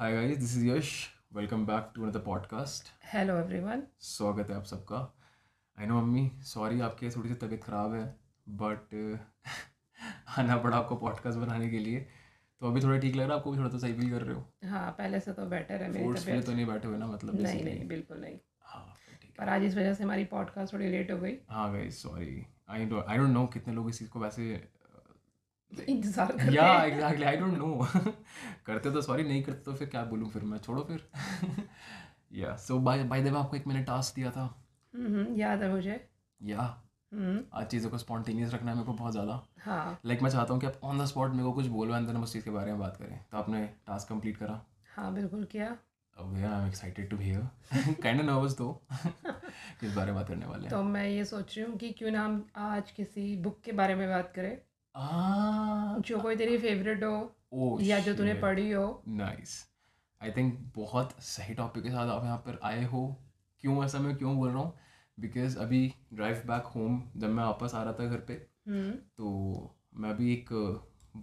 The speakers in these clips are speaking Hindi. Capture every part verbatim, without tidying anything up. Hi guys, this is Yash. Welcome back to another podcast. Hello everyone, स्वागत है आप सबका. आई नो मम्मी, सॉरी आपकी थोड़ी सी तबीयत ख़राब है, बट आना पड़ा आपको पॉडकास्ट बनाने के लिए. तो अभी थोड़ा ठीक लग रहा है आपको? भी थोड़ा तो सही फील कर रहे हो? हाँ, पहले से तो बेटर है. मेरी तबीयत तो नहीं बैठे हुए ना, मतलब नहीं नहीं बिल्कुल नहीं. हाँ, पर आज इस वजह से हमारी पॉडकास्ट थोड़ी लेट हो गई. हाँ guys, sorry. I don't I don't know कितने लोग इस चीज़ को वैसे इंतजार करते या एग्जैक्टली आई डोंट नो करते तो सॉरी, नहीं करते तो फिर क्या बोलूँ, फिर मैं छोड़ो फिर. Yeah so by by the way, आपको एक मैंने टास्क दिया था, याद है मुझे? या आज चीज़ों को स्पॉन्टेनियस रखना है मेरे को बहुत ज़्यादा. हाँ, लाइक मैं चाहता हूँ कि आप ऑन द स्पॉट मेरे को कुछ बोलो एंड देन हम उस चीज़ के बारे में बात करें. तो आपने टास्क कंप्लीट करा? हाँ बिल्कुल किया. Okay, I am excited to here. Kind of nervous though, किस बारे में बात करने वाले हैं? तो मैं ये सोच रही हूँ कि क्यों ना हम आज किसी बुक के बारे में बात करें. Ah, जो कोई तेरी फेवरेट हो oh, या जो तूने पढ़ी हो. नाइस. आई थिंक बहुत सही टॉपिक के साथ आप यहाँ पर आए हो. क्यों ऐसा मैं क्यों बोल रहा हूँ? बिकॉज अभी ड्राइव बैक होम जब मैं वापस आ रहा था घर पे, hmm. तो मैं अभी एक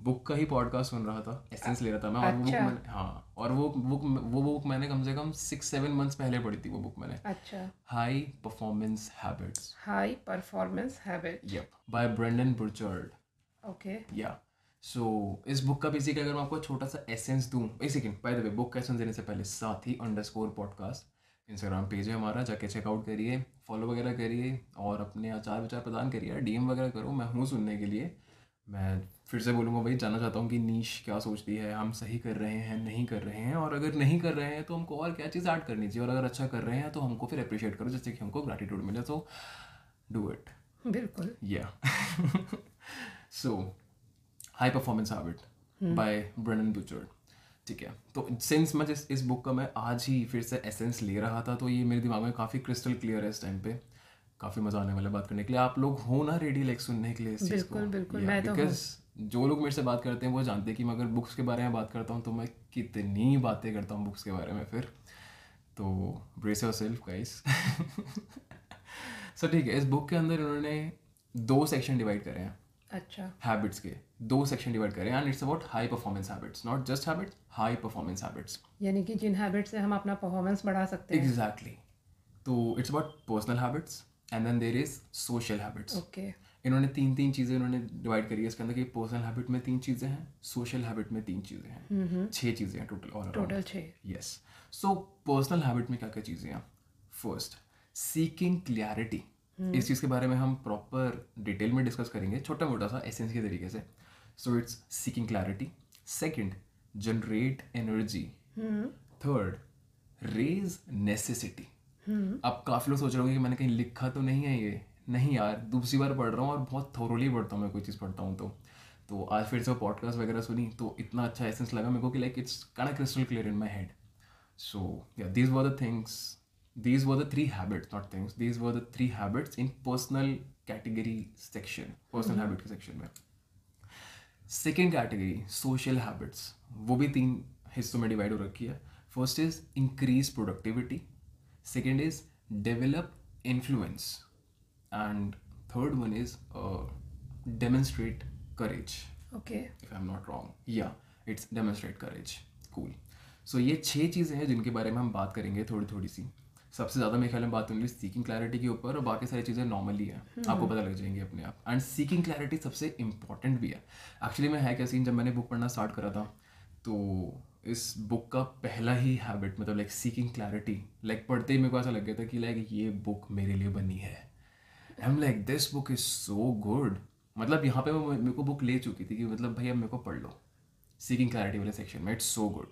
बुक का ही पॉडकास्ट सुन रहा था, एसेंस ले रहा था मैं. और अच्छा. वो बुक मैंने, हाँ, और वो बुक वो बुक मैंने कम से कम सिक्स सेवन मंथ्स पहले पढ़ी थी. वो बुक मैंने अच्छा high performance habits high performance habits yup by Brendon Burchard. Okay yeah so इस बुक का बेसिकली अगर मैं आपको छोटा सा एसेंस दूँ. एक second, by the way, book का एसेंस देने से पहले साथी अंडरस्कोर पॉडकास्ट इंस्टाग्राम पेज है हमारा, जाके चेकआउट करिए, फॉलो वगैरह करिए और अपने आचार विचार प्रदान करिए, डीएम वगैरह करो. मैं हूँ सुनने के लिए. मैं फिर से बोलूँगा, भाई जानना चाहता हूँ कि नीश क्या सोचती है, हम सही कर रहे हैं नहीं कर रहे हैं, और अगर नहीं कर रहे हैं तो हमको और क्या चीज़ ऐड करनी चाहिए, और अगर अच्छा कर रहे हैं तो हमको फिर अप्रिशिएट करो जिससे कि हमको ग्रैटिट्यूड मिले. तो डू इट. बिल्कुल. या So, High Performance Habits by Brendon Boucher. ठीक है, तो सिंस मैं जिस इस बुक का मैं आज ही फिर से एसेंस ले रहा था, तो ये मेरे दिमाग में काफ़ी क्रिस्टल क्लियर है इस टाइम पे. काफ़ी मज़ा आने वाला बात करने के लिए. आप लोग हो ना रेडी लाइक सुनने के लिए इस चीज़ को? बिल्कुल. बिकॉज जो लोग मेरे से बात करते हैं वो जानते हैं कि मैं अगर बुक्स के बारे में बात करता हूँ तो मैं कितनी बातें करता हूँ बुक्स के बारे में. फिर तो ब्रेस योरसेल्फ गाइस. सो ठीक है, इस बुक के अंदर उन्होंने दो सेक्शन डिवाइड करे हैं. अच्छा. हैबिट्स के दो सेक्शन डिवाइड करें and it's about high performance habits. Not just habits, high performance habits, यानी कि जिन हैबिट्स से हम अपना परफॉर्मेंस बढ़ा सकते हैं. Exactly exactly. तो it's about personal habits and then there is social habits. Okay, इन्होंने तीन तीन चीज़ें इन्होंने डिवाइड करी है इसके अंदर कि पर्सनल हैबिट में तीन चीज़ें हैं, सोशल हैबिट में तीन चीज़ें हैं. छः चीज़ें हैं टोटल. और टोटल छः. यस. सो पर्सनल हैबिट में क्या क्या चीज़ें हैं? First, seeking clarity. Hmm. इस चीज़ के बारे में हम प्रॉपर डिटेल में डिस्कस करेंगे, छोटा मोटा सा एसेंस के तरीके से. So it's seeking clarity. Second, generate energy. Third, raise necessity. अब काफ़ी लोग सोच रहे होंगे कि मैंने कहीं लिखा तो नहीं है ये. नहीं यार, दूसरी बार पढ़ रहा हूँ और बहुत थोरोली पढ़ता हूँ मैं कोई चीज़ पढ़ता हूँ तो. तो आज फिर से पॉडकास्ट वगैरह सुनी तो इतना अच्छा एसेंस लगा मेरे को कि like it's kind of crystal clear in my head. So yeah these were the things. These were the three habits, not things. These were the three habits in personal category section, personal mm-hmm. habit के section में. Second category, social habits. वो भी तीन हिस्सों में divide हो रखी है. First is increase productivity. Second is develop influence. And third one is uh, demonstrate courage. Okay. If I'm not wrong. Yeah, it's demonstrate courage. Cool. So ये छह चीज़ें हैं जिनके बारे में हम बात करेंगे थोड़ी थोड़ी सी. सबसे ज़्यादा मेरे ख्याल में बात होंगी सीकिंग क्लैरिटी के ऊपर और बाकी सारी चीज़ें नॉर्मली हैं, आपको पता लग जाएंगी अपने आप. एंड सीकिंग क्लैरिटी सबसे इम्पॉर्टेंट भी है एक्चुअली. मैं है क्या सीन, जब मैंने बुक पढ़ना स्टार्ट करा था तो इस बुक का पहला ही हैबिट मतलब लाइक सीकिंग क्लैरिटी, लाइक पढ़ते ही मेरे को ऐसा लग गया था कि लाइक ये बुक मेरे लिए बनी है. I am like this book is so good. मतलब यहाँ पे मैं मेरे को बुक ले चुकी थी कि मतलब भाई अब मेरे को पढ़ लो सीकिंग क्लैरिटी वाले सेक्शन में. It's so good.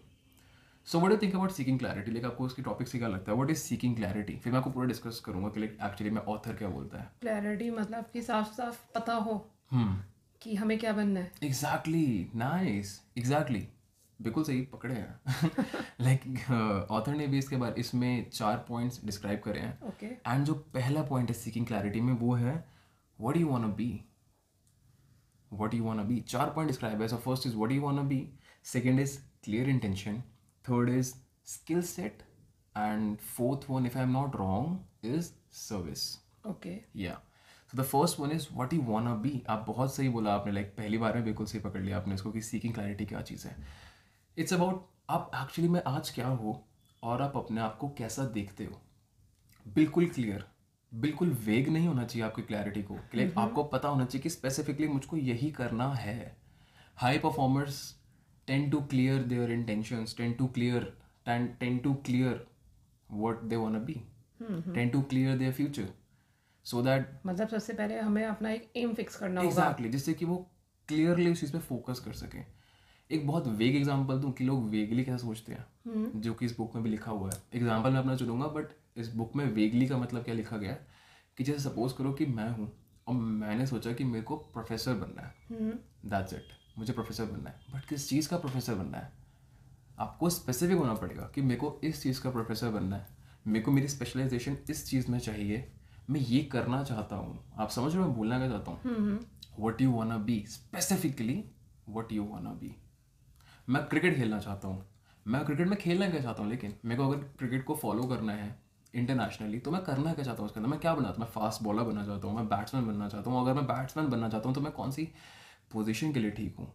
So what do you think about seeking clarity? Like आपको उसके टॉपिक से क्या लगता है? What is seeking clarity? फिर मैं आपको पूरा डिस्कस करूंगा कि लाइक एक्चुअली मैं ऑथर क्या बोलता है. क्लैरिटी मतलब कि साफ साफ पता हो hmm. कि हमें क्या बनना है. एग्जैक्टली. नाइस. एग्जैक्टली, बिल्कुल सही पकड़े हैं. लाइक ऑथर ने भी इसके बारे इसमें चार पॉइंट्स डिस्क्राइब करे हैं. Okay okay. एंड जो पहला पॉइंट है सीकिंग क्लैरिटी में वो है what you want to be. What you want to be, चार पॉइंट डिस्क्राइब है. So first is what you want to be, second is clear intention, third is skill set, and fourth one, if I'm not wrong, is service. Okay. Yeah. So the first one is what you wanna be. आप बहुत सही बोला आपने, like पहली बार में बिल्कुल सही पकड़ लिया आपने इसको कि seeking clarity क्या चीज़ है. It's about आप एक्चुअली में आज क्या हो और आप अपने आप को कैसा देखते हो. बिल्कुल क्लियर, बिल्कुल वेग नहीं होना चाहिए आपकी क्लैरिटी को. mm-hmm. आपको पता होना चाहिए कि स्पेसिफिकली मुझको यही करना है. High performers tend to clear their intentions, tend to clear tend to clear what they want to be, tend to clear their future, so that मतलब सबसे पहले हमें अपना एक एम फिक्स करना होगा. एग्जैक्टली, जिससे कि वो क्लियरली उस चीज़ पे फोकस कर सकें. एक बहुत वेग एग्जांपल दूं कि लोग वेगली क्या सोचते हैं, hmm. जो कि इस बुक में भी लिखा हुआ है. एग्जांपल मैं अपना चुनूंगा, बट इस बुक में वेगली का मतलब क्या लिखा गया है कि जैसे सपोज करो कि मैं हूँ और मैंने सोचा कि मेरे को प्रोफेसर बनना है. दैट्स इट, मुझे प्रोफेसर बनना है. बट किस चीज़ का प्रोफेसर बनना है, आपको स्पेसिफिक होना पड़ेगा कि मेरे को इस चीज़ का प्रोफेसर बनना है, मेरे को मेरी स्पेशलाइजेशन इस चीज़ में चाहिए, मैं ये करना चाहता हूँ. आप समझ रहे हो मैं बोलना क्या चाहता हूँ. What you wanna be, specifically what you wanna be. मैं क्रिकेट खेलना चाहता हूँ, मैं क्रिकेट में खेलना क्या चाहता हूँ, लेकिन मेरे को अगर क्रिकेट को फॉलो करना है इंटरनेशनली तो मैं करना क्या चाहता हूँ उसके अंदर. मैं क्या बनना चाहता हूँ, मैं फास्ट बॉलर बनना चाहता हूँ, मैं बैट्समैन बनना चाहता हूँ. अगर मैं बैट्समैन बनना चाहता हूँ तो मैं कौन सी पोजीशन के लिए ठीक हूँ,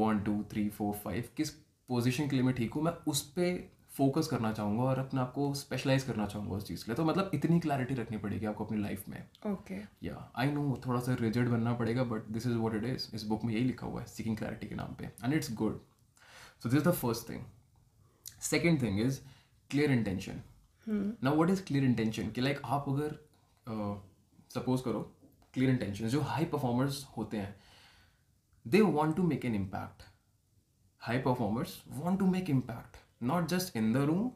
one two three four five, किस पोजीशन के लिए मैं ठीक हूँ, मैं उस पर फोकस करना चाहूँगा और अपने आप को स्पेशलाइज करना चाहूँगा उस चीज़ के लिए. तो मतलब इतनी क्लैरिटी रखनी पड़ेगी आपको अपनी लाइफ में. ओके, या आई नो थोड़ा सा रिजिड बनना पड़ेगा, but this is what it is. इस बुक में यही लिखा हुआ है सीकिंग क्लैरिटी के नाम पे, and it's good. So this is the first thing. Second thing is clear intention. Now what is clear intention, कि लाइक आप अगर सपोज करो क्लियर इंटेंशन जो हाई परफॉर्मर्स होते हैं, they want to make an impact. High performers want to make impact Not just in the room,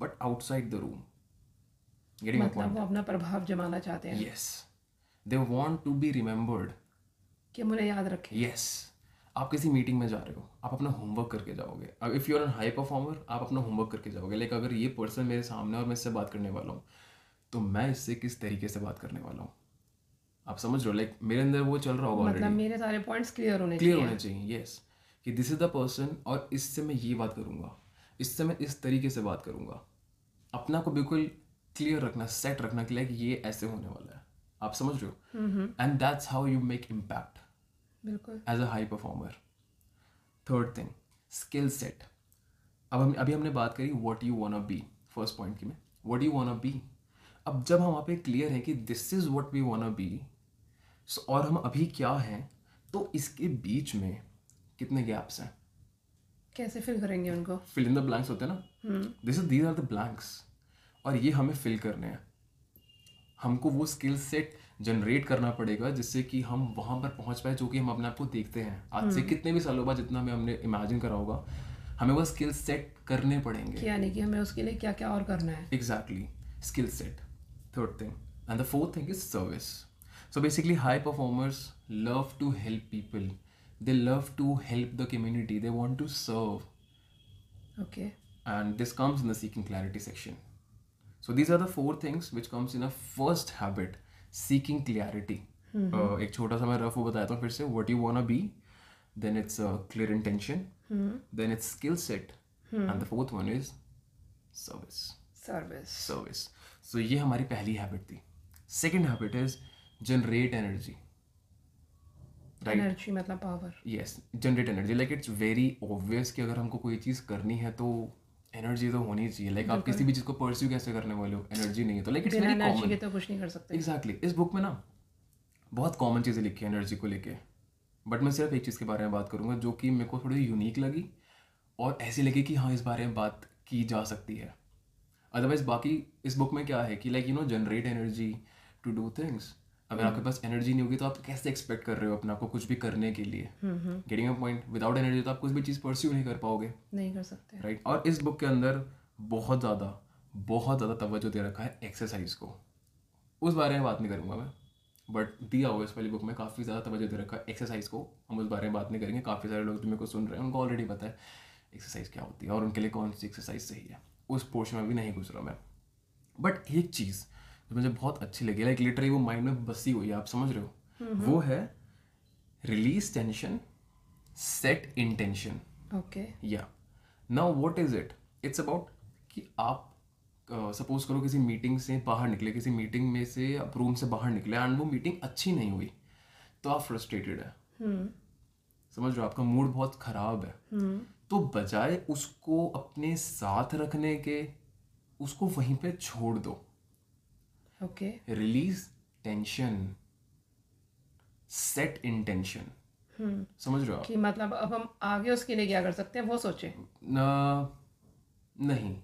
but outside the room. Getting my point? मतलब वो अपना प्रभाव जमाना चाहते हैं. Yes, they want to be remembered. कि मुझे याद रखें. Yes, आप किसी मीटिंग में जा रहे हो, आप अपना होमवर्क करके जाओगे. अब if you are an high performer, आप अपना होमवर्क करके जाओगे. लाइक अगर ये पर्सन मेरे सामने और मैं इससे बात करने वाला हूँ, तो मैं इससे किस तरीके से बात करने वाला हूँ, आप समझ रहे हो. लाइक मेरे अंदर वो चल रहा होगा, मतलब मेरे सारे पॉइंट्स क्लियर होने क्लियर होने चाहिए. Yes, कि दिस इज द पर्सन और इससे मैं ये बात करूँगा, इससे मैं इस तरीके से बात करूँगा. अपना को बिल्कुल क्लियर रखना, सेट रखना कि लाइक ये ऐसे होने वाला है, आप समझ रहे हो. And that's how you make impact as a high performer. Third thing, skill set. अब हम अभी हमने बात करी what you want to be, first point की में what you want to be. अब जब हम वहाँ पे क्लियर हैं कि this is what we want to be और हम अभी क्या हैं, तो इसके बीच में कितने गैप्स हैं, कैसे फिल करेंगे उनको. फिल इन द ब्लैंक्स होते हैं ना, this is these are the blanks, और ये हमें फिल करने हैं. हमको वो स्किल सेट जनरेट करना पड़ेगा जिससे कि हम वहाँ पर पहुँच पाए जो कि हम अपने आप को देखते हैं आज hmm. से कितने भी सालों बाद, जितना हमें हमने इमेजिन करा होगा, हमें वो स्किल सेट करने पड़ेंगे, यानी कि हमें उसके लिए क्या क्या और करना है. Exactly, skill set, third thing. And the fourth thing is service. So basically high performers love to help people, they love to help the community, they want to serve. Okay, and this comes in the seeking clarity section. So these are the four things which comes in a first habit, seeking clarity. mm-hmm. uh, ek chota sa main rough batata hu fir se. What you want to be, then it's a clear intention, mm-hmm. then it's skill set, mm-hmm. and the fourth one is service. service service so ye hamari pehli habit thi. Second habit is generate energy. Right. Energy, मतलब power. Yes, generate energy. Like it's very obvious कि अगर हमको कोई चीज़ करनी है तो एनर्जी तो होनी चाहिए. Like आप किसी भी चीज़ को pursue कैसे करने वाले हो, एनर्जी नहीं है तो. Like it's very common. Energy के तो कुछ नहीं कर सकते. Exactly. इस बुक में ना बहुत कॉमन चीज़ें लिखी हैं एनर्जी को लेके, बट मैं सिर्फ एक चीज़ के बारे में बात करूँगा जो कि मेरे को थोड़ी यूनिक लगी और ऐसी लगी कि हाँ इस बारे में बात की जा सकती है. अदरवाइज बाकी इस बुक में क्या है कि like you know generate energy to do things. अगर आपके पास एनर्जी नहीं होगी तो आप कैसे एक्सपेक्ट कर रहे हो अपने आपको कुछ भी करने के लिए. Getting a point, without energy तो आप कुछ भी चीज़ परस्यू नहीं कर पाओगे, नहीं कर सकते. Right right? और इस बुक के अंदर बहुत ज़्यादा बहुत ज़्यादा तवज्जो दे रखा है एक्सरसाइज को. उस बारे में बात नहीं करूँगा मैं, बट दिया हुआ इस वाली बुक में काफ़ी ज़्यादा तवज्जो दे रखा है एक्सरसाइज को. हम उस बारे में बात नहीं करेंगे. काफ़ी सारे लोग तुम्हें को सुन रहे हैं, उनको ऑलरेडी पता है एक्सरसाइज क्या होती है और उनके लिए कौन सी एक्सरसाइज सही है. उस पोर्शन में भी नहीं घुस रहा मैं, बट एक चीज़ मुझे बहुत अच्छी लगी, लाइक लिटरली वो माइंड में बसी हुई है, आप समझ रहे हो, mm-hmm. वो है release tension, set intention. Okay, yeah now what is it. It's about कि आप सपोज uh, करो किसी मीटिंग से बाहर निकले, किसी मीटिंग में से आप रूम से बाहर निकले एंड वो मीटिंग अच्छी नहीं हुई तो आप फ्रस्ट्रेटेड है, mm-hmm. समझ रहे हो, आपका मूड बहुत खराब है, mm-hmm. तो बजाय उसको अपने साथ रखने के, उसको वहीं पे छोड़ दो. Okay. Release tension, set intention. समझ रहे हो कि मतलब अब हम आगे उसके लिए क्या कर सकते हैं वो सोचें ना. नहीं,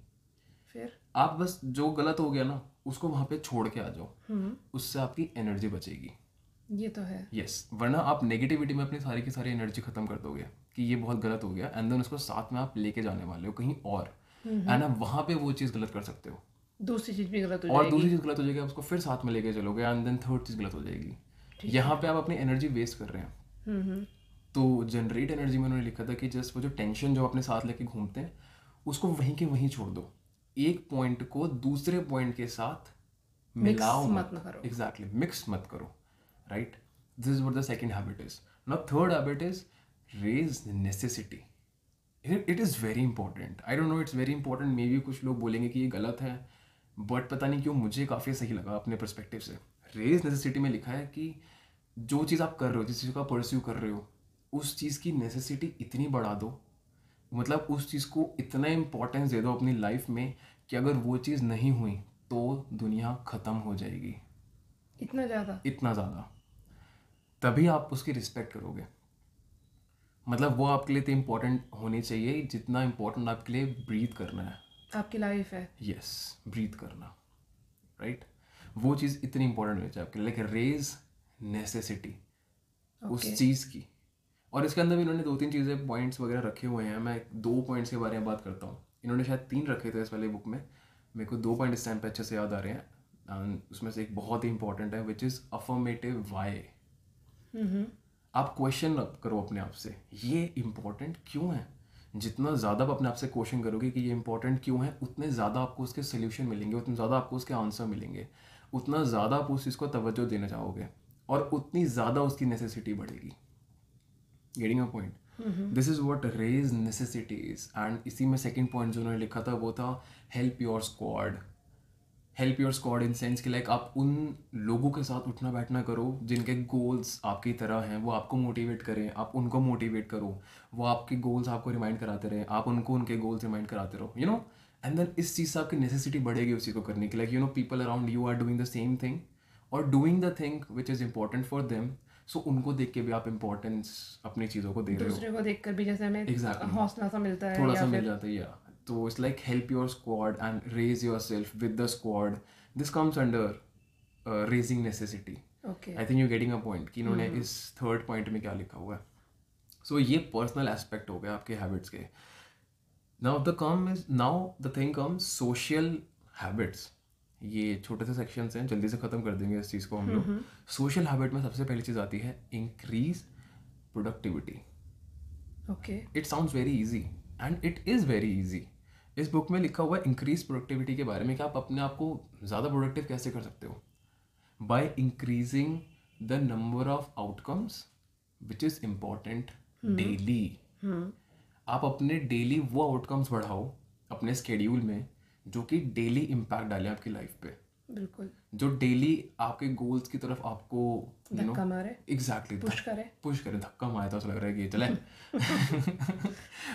फिर आप बस जो गलत हो गया ना उसको वहां पे छोड़ के आ जाओ. उससे आपकी एनर्जी बचेगी. ये तो है. Yes yes. वरना आप नेगेटिविटी में अपनी सारी की सारी एनर्जी खत्म कर दोगे कि ये बहुत गलत हो गया, एंड देन उसको साथ में आप लेके जाने वाले हो कहीं और, एंड आप वहां पे वो चीज गलत कर सकते हो, दूसरी चीज भी गलत हो जाएगी और दूसरी चीज गलत हो जाएगी, आप उसको फिर साथ में लेके चलोगे एंड देन थर्ड चीज गलत हो जाएगी. यहाँ पे आप अपनी एनर्जी वेस्ट कर रहे हैं. तो जनरेट एनर्जी में उन्होंने लिखा था कि जस्ट वो जो टेंशन जो अपने साथ लेके घूमते हैं उसको वहीं के वहीं छोड़ दो. एक पॉइंट को दूसरे पॉइंट के साथ मिलाओ मत करो. एग्जैक्टली, मिक्स मत करो. Right, this is what the second habit is. Now third habit is raise necessity. It is very important. I don't know, it's very important. Maybe कुछ लोग बोलेंगे कि ये गलत है, बट पता नहीं क्यों मुझे काफ़ी सही लगा अपने परस्पेक्टिव से. रेज नेसेसिटी में लिखा है कि जो चीज़ आप कर रहे हो, जिस चीज़ को आप परस्यू कर रहे हो, उस चीज़ की नेसेसिटी इतनी बढ़ा दो, मतलब उस चीज़ को इतना इम्पोर्टेंस दे दो अपनी लाइफ में कि अगर वो चीज़ नहीं हुई तो दुनिया ख़त्म हो जाएगी. इतना ज़्यादा इतना ज़्यादा तभी आप उसकी रिस्पेक्ट करोगे. मतलब वो आपके लिए तो इम्पोर्टेंट होनी चाहिए जितना इम्पोर्टेंट आपके लिए ब्रीथ करना है, आपकी लाइफ है. यस, ब्रीथ करना. Right right? वो चीज़ इतनी इम्पोर्टेंट होनी चाहिए आपके लिए. लाइक रेज नेसेसिटी उस चीज़ की. और इसके अंदर भी इन्होंने दो तीन चीज़ें पॉइंट्स वगैरह रखे हुए हैं. मैं दो पॉइंट्स के बारे में बात करता हूँ. इन्होंने शायद तीन रखे थे इस वाले बुक में, मेरे को दो पॉइंट इस टाइम पे अच्छे से याद आ रहे हैं. उसमें से एक बहुत ही इंपॉर्टेंट है विच इज़ अफर्मेटिव वाई. आप क्वेश्चन करो अपने आप से, ये इम्पोर्टेंट क्यों है. जितना ज़्यादा आप अपने आप से क्वेश्चन करोगे कि ये इंपॉर्टेंट क्यों है, उतने ज़्यादा आपको उसके सोल्यूशन मिलेंगे, उतने ज़्यादा आपको उसके आंसर मिलेंगे, उतना ज़्यादा आप उस चीज़ को तवज्जो देना चाहोगे और उतनी ज़्यादा उसकी नेसेसिटी बढ़ेगी. Getting a point. Mm-hmm. This is what raise necessity is. And इसी में second point जो उन्होंने लिखा था वो था help your squad. Help your squad in sense कि like आप उन लोगों के साथ उठना बैठना करो जिनके goals आपकी तरह हैं, वो आपको motivate करें, आप उनको motivate करो, वो आपके goals आपको remind कराते रहें, आप उनको उनके goals remind कराते रहो, you know. And then इस चीज़ से आपकी necessity बढ़ेगी उस चीज़ को करने की. Like you know people around you are doing the same thing or doing the thing which is important for them. So so, उनको देख के भी आप इम्पोर्टेंस अपनी चीज़ों को दे रहे हो. दूसरे को देख कर भी जैसे हमें exactly. हौसला सा मिलता है, थोड़ा सा मिल जाता है. या तो it's like help your squad and raise yourself with the squad. This comes under raising necessity. I think you getting a point कि इन्होंने mm-hmm. इस थर्ड पॉइंट में क्या लिखा हुआ है. सो so, ये पर्सनल एस्पेक्ट हो गया आपके हैबिट्स के. Now the come is now the thing comes social habits. ये छोटे से सेक्शंस हैं, जल्दी से ख़त्म कर देंगे इस चीज़ को हम लोग. सोशल हैबिट में सबसे पहली चीज़ आती है increase productivity. Okay, it sounds very easy and it is very easy. इस बुक में लिखा हुआ है इंक्रीज प्रोडक्टिविटी के बारे में कि आप अपने आप को ज़्यादा प्रोडक्टिव कैसे कर सकते हो. By increasing the number of outcomes which is important daily. आप अपने डेली वो आउटकम्स बढ़ाओ अपने स्केड्यूल में जो कि डेली इम्पैक्ट डाले आपकी लाइफ पे. बिल्कुल, जो डेली आपके गोल्स की तरफ आपको धक्का मारे. एग्जैक्टली, पुश करे पुश करे धक्का मारे तो ऐसा लग रहा है कि चले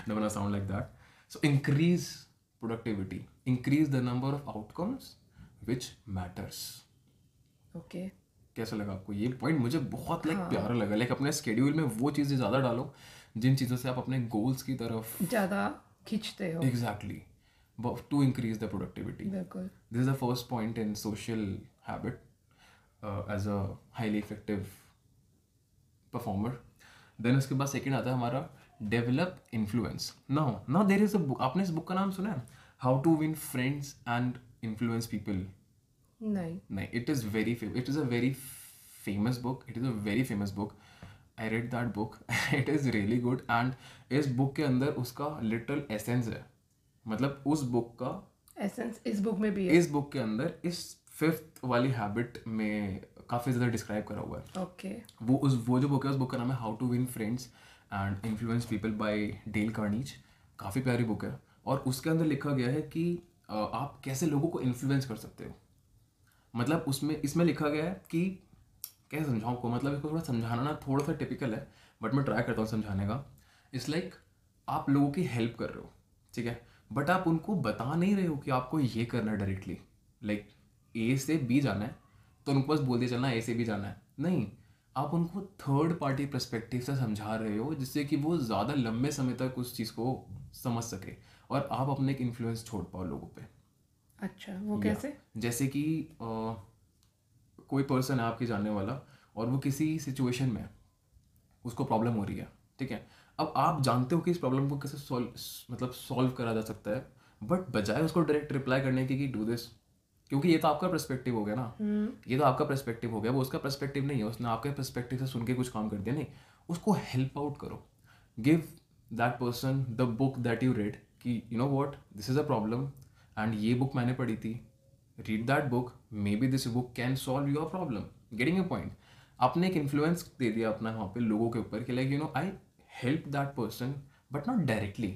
don't sound like that. So increase productivity, increase the number of outcomes which matters. Okay, कैसा लगा आपको ये पॉइंट? मुझे बहुत लाइक हाँ. प्यारा लगा. लाइक अपने स्केड्यूल में वो चीज़ें ज़्यादा डालो जिन चीज़ों से आप अपने गोल्स की तरफ ज़्यादा खींचते हो. Exactly, to increase the productivity. Bilkul. This is the first point in social habit uh, as a highly effective performer. Then उसके बाद second आता है हमारा develop influence. Now, now there is a book. आपने इस book का नाम सुना है? How to win friends and influence people. नहीं. नहीं. It is very famous. It is a very famous book. It is a very famous book. I read that book. It is really good. And इस book के अंदर उसका little essence है. मतलब उस बुक का एसेंस इस बुक में भी है. इस बुक के अंदर इस फिफ्थ वाली हैबिट में काफ़ी ज़्यादा डिस्क्राइब करा हुआ है. Okay okay. वो उस वो जो बुक है उस बुक का नाम है how to win friends and influence people by Dale Carnegie. काफ़ी प्यारी बुक है और उसके अंदर लिखा गया है कि आप कैसे लोगों को इन्फ्लुएंस कर सकते हो. मतलब उसमें इसमें लिखा गया है कि कैसे समझाऊँ आपको. मतलब इसको थोड़ा समझाना थोड़ा सा टिपिकल है बट मैं ट्राई करता हूँ समझाने का. इट्स लाइक आप लोगों की हेल्प कर रहे हो, ठीक है, बट आप उनको बता नहीं रहे हो कि आपको ये करना है डायरेक्टली, लाइक ए से बी जाना है तो उनको बस बोल दिया चलना ए से बी जाना है, नहीं, आप उनको थर्ड पार्टी पर्सपेक्टिव से समझा रहे हो जिससे कि वो ज़्यादा लंबे समय तक उस चीज़ को समझ सके और आप अपने एक इन्फ्लुएंस छोड़ पाओ लोगों पे। अच्छा, वो कैसे? जैसे कि आ, कोई पर्सन है आपके जानने वाला और वो किसी सिचुएशन में उसको प्रॉब्लम हो रही है, ठीक है, अब आप जानते हो कि इस प्रॉब्लम को कैसे सॉल्व मतलब सॉल्व करा जा सकता है, बट बजाय उसको डायरेक्ट रिप्लाई करने की कि डू दिस, क्योंकि ये तो आपका पर्सपेक्टिव हो गया ना, ये तो आपका पर्सपेक्टिव हो गया, वो उसका पर्सपेक्टिव नहीं है, उसने आपके पर्सपेक्टिव से सुन के कुछ काम कर दिया, नहीं, उसको हेल्प आउट करो, give that person the book that you read कि you know what, this is a problem and ये बुक मैंने पढ़ी थी, read that book, maybe this book can solve your problem, getting a point. आपने एक इन्फ्लुएंस दे दिया अपना वहाँ पे लोगों के ऊपर कि like you know I help that person but not directly,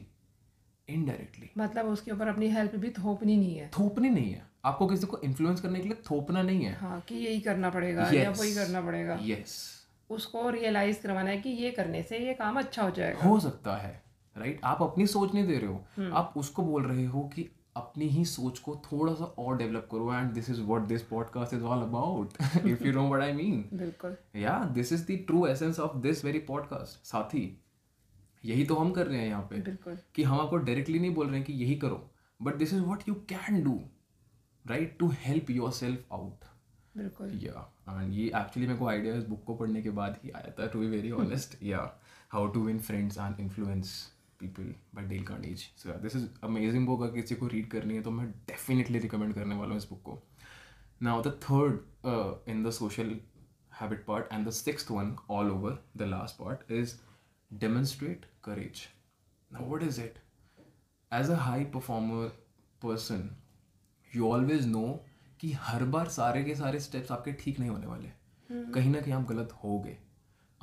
indirectly, मतलब उसके ऊपर अपनी हेल्प भी थोपनी नहीं है, थोपनी नहीं है, आपको किसी को इन्फ्लुएंस करने के लिए थोपना नहीं है, हाँ, कि यही करना पड़ेगा, yes, या वही करना पड़ेगा, yes, उसको रियलाइज करवाना है कि ये करने से ये काम अच्छा हो जाएगा, हो सकता है, राइट, आप अपनी सोच नहीं दे रहे हो, हुँ. आप उसको बोल रहे हो कि अपनी ही सोच को थोड़ा सा और डेवलप करो and this is what this podcast is all about, if you know what I mean, बिल्कुल, yeah this is the true essence of this very podcast, साथी यही तो हम कर रहे हैं यहाँ पे, बिल्कुल, कि हम आपको डायरेक्टली नहीं बोल रहे हैं कि यही करो, but this is what you can do, right, to help yourself out, बिल्कुल, या एंड ये एक्चुअली मेरे को आइडिया इस बुक को पढ़ने के बाद ही आया था, to be very honest, yeah how to win friends and influence people by Dale Carnegie, so yeah this is amazing book, अगर किसी को रीड करनी है तो मैं डेफिनेटली रिकमेंड करने वाला हूँ इस बुक को। Now the third in the social habit part and the sixth one all over the last part is demonstrate courage. Now what is it? As a high performer person, you always know कि हर बार सारे के सारे steps आपके ठीक नहीं होने वाले, hmm. कहीं ना कहीं आप गलत होगे,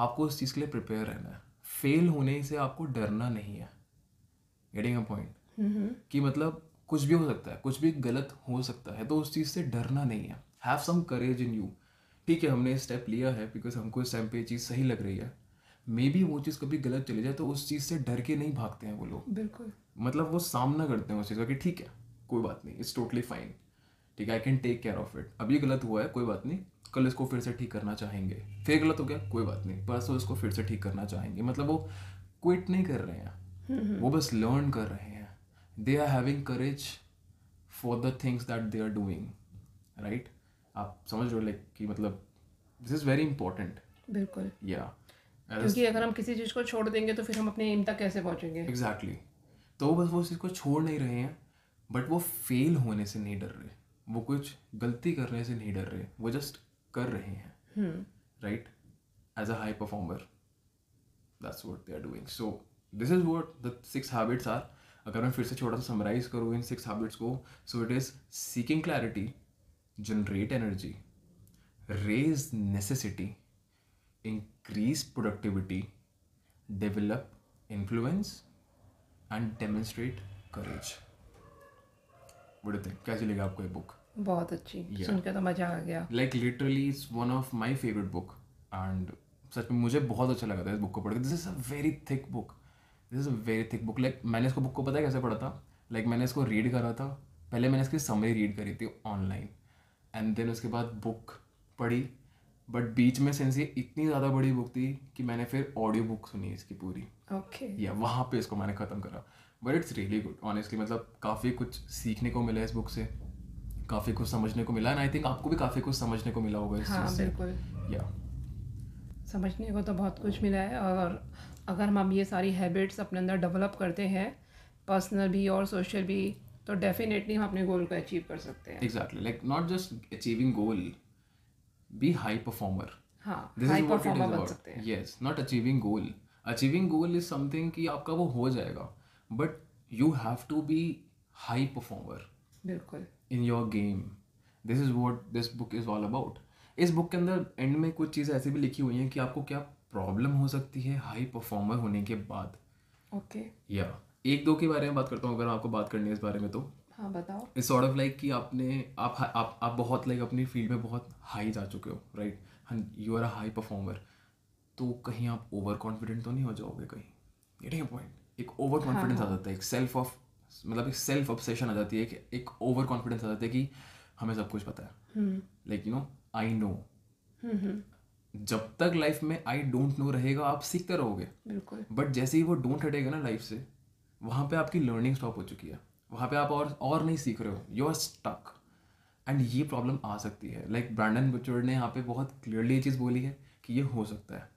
आपको उस चीज़ के लिए prepare रहना है, fail होने से आपको डरना नहीं है, getting a point, hmm. कि मतलब कुछ भी हो सकता है, कुछ भी गलत हो सकता है, तो उस चीज़ से डरना नहीं है, have some courage in you, ठीक है, हमने step लिया है because हमको इस टाइम पे चीज़ सही लग रही है, मे बी वो चीज़ कभी गलत चली जाए, तो उस चीज़ से डर के नहीं भागते हैं वो लोग, बिल्कुल, मतलब वो सामना करते हैं उस चीज़ का कि ठीक है कोई बात नहीं, इट्स टोटली फाइन, ठीक है, I can take care of it, अब ये गलत हुआ है कोई बात नहीं, कल इसको फिर से ठीक करना चाहेंगे, फिर गलत हो गया कोई बात नहीं, परसों इसको फिर से ठीक करना चाहेंगे, मतलब वो क्विट नहीं कर रहे हैं, वो बस लर्न कर रहे हैं, they are having courage for the things that they are doing, right, आप समझ रहे हो, लाइक कि मतलब दिस इज़ वेरी इंपॉर्टेंट, बिल्कुल, या क्योंकि अगर हम किसी चीज़ को छोड़ देंगे तो फिर हम अपने एम तक कैसे पहुँचेंगे, एग्जैक्टली, exactly. तो बस वो चीज़ को छोड़ नहीं रहे हैं, बट वो फेल होने से नहीं डर रहे, वो कुछ गलती करने से नहीं डर रहे, वो जस्ट कर रहे हैं, right, as a high performer that's what they are doing. So this is what the six habits are. अगर मैं फिर से छोटा सा समराइज करूँ इन सिक्स हैबिट्स को, so it is seeking clarity, generate energy, raise necessity, increase productivity, develop influence, and demonstrate courage. What do you think? कैसी लगी आपको ये book? बहुत अच्छी, yeah. सुनकर तो मजा आ गया। Like literally it's one of my favorite book and सच में मुझे बहुत अच्छा लगा था इस book को पढ़कर। This is a very thick book. This is a very thick book. Like मैंने इसको book को पता है कैसे पढ़ा था? Like मैंने इसको read करा था। पहले मैंने इसकी summary read करी थी online and then उसके बाद book पढ़ी। बट बीच में सेंस ये इतनी ज़्यादा बड़ी बुक थी कि मैंने फिर ऑडियो बुक सुनी इसकी पूरी, ओके, या वहाँ पे इसको मैंने ख़त्म करा। But it's really good honestly, मतलब काफ़ी कुछ सीखने को मिला इस बुक से, काफ़ी कुछ समझने को मिला, एंड आई थिंक आपको भी काफ़ी कुछ समझने को मिला होगा इस चीज़ से। बिल्कुल, या समझने को तो बहुत कुछ मिला है, और अगर हम ये सारी हैबिट्स अपने अंदर डेवलप करते हैं, पर्सनल भी और सोशल भी, तो डेफिनेटली हम अपने गोल को अचीव कर सकते हैं। Exactly, like not just achieving goal, be high performer, हाँ, this high is what performer it is about, बन सकते हैं। yes, not achieving goal, achieving goal is something कि आपका वो हो जाएगा, but you have to be high performer, बिल्कुल, in your game, this is what this book is all about। इस book के अंदर end में कुछ चीज़ें ऐसी भी लिखी हुई हैं कि आपको क्या problem हो सकती है high performer होने के बाद, okay, yeah, एक दो के बारे में बात करता हूँ अगर आपको बात करनी है इस बारे में तो, हाँ बताओ। इट्स सॉर्ट ऑफ लाइक कि आपने आप आप आप बहुत लाइक like, अपनी फील्ड में बहुत हाई जा चुके हो, right, you are a high performer, तो कहीं आप ओवर कॉन्फिडेंट तो नहीं हो जाओगे कहीं, गेटिंग अ पॉइंट, एक ओवर कॉन्फिडेंस आ जाता है, एक सेल्फ ऑफ मतलब एक सेल्फ ऑब्सेशन आ जाती है, एक एक ओवर कॉन्फिडेंस आ जाता है कि हमें सब कुछ पता है, like you know I know. जब तक लाइफ में आई डोंट नो रहेगा आप सीखते रहोगे, बट जैसे ही वो डोंट हटेगा ना लाइफ से, वहाँ पे आपकी लर्निंग स्टॉप हो चुकी है, वहाँ पे आप और और नहीं सीख रहे हो, यू आर स्टक. एंड ये प्रॉब्लम आ सकती है. लाइक ब्रेंडन बुचर ने यहाँ पे बहुत क्लियरली ये चीज़ बोली है कि ये हो सकता है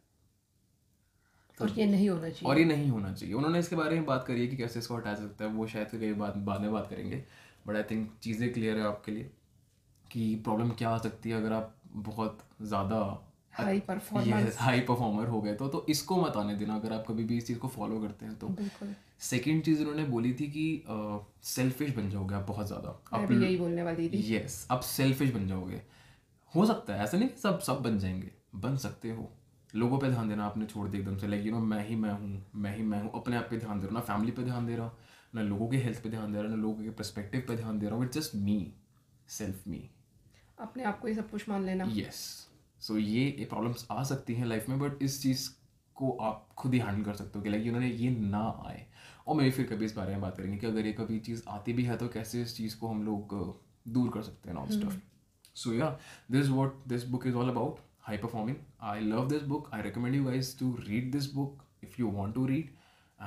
और ये नहीं होना चाहिए और ये नहीं होना चाहिए. उन्होंने इसके बारे में बात करी है कि कैसे इसको हटा सकता है, वो शायद बाद, बाद में बात करेंगे, बट आई थिंक चीज़ें क्लियर है आपके लिए कि प्रॉब्लम क्या आ सकती है अगर आप बहुत ज़्यादा हाई परफॉर्मर हाई परफॉर्मर हो गए तो तो इसको मत आने देना अगर आप कभी भी इस चीज़ को फॉलो करते हैं तो. सेकेंड चीज़ उन्होंने बोली थी कि सेल्फिश बन जाओगे आप बहुत ज़्यादा. आप यही बोलने वाली थी. यस, आप सेल्फिश बन जाओगे. हो सकता है, ऐसा नहीं कि सब सब बन जाएंगे, बन सकते हो. लोगों पे ध्यान देना आपने छोड़ दिया एकदम से, लाइक यू नो मैं ही मैं हूँ मैं ही मैं हूँ अपने आप पे ध्यान दे रहा हूँ, ना फैमिली पे ध्यान दे रहा हूँ, ना लोगों के हेल्थ पे ध्यान दे रहा हूँ, ना लोगों के पर्सपेक्टिव पे ध्यान दे रहा हूँ. It's just me, self me, अपने आप को ही सब कुछ मान लेना. यस, सो ये प्रॉब्लम्स आ सकती हैं लाइफ में, बट इस चीज़ को आप खुद ही हैंडल कर सकते हो कि लाइक यू नो ये ना आए. और मेरी फिर कभी इस बारे में बात करेंगे कि अगर ये कभी चीज़ आती भी है तो कैसे इस चीज़ को हम लोग दूर कर सकते हैं not stuff. So yeah this what this book is all about. High Performing. I love this book. I recommend you guys to read this book if you want to read.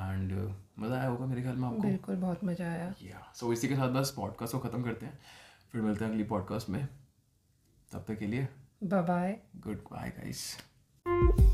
And uh, मज़ा आया होगा मेरे ख्याल में आपको. बिल्कुल बहुत मज़ा आया. Yeah. So इसी के साथ बस पॉडकास्ट को ख़त्म करते हैं, फिर मिलते हैं अगली पॉडकास्ट में. तब तक के लिए bye bye. Goodbye guys.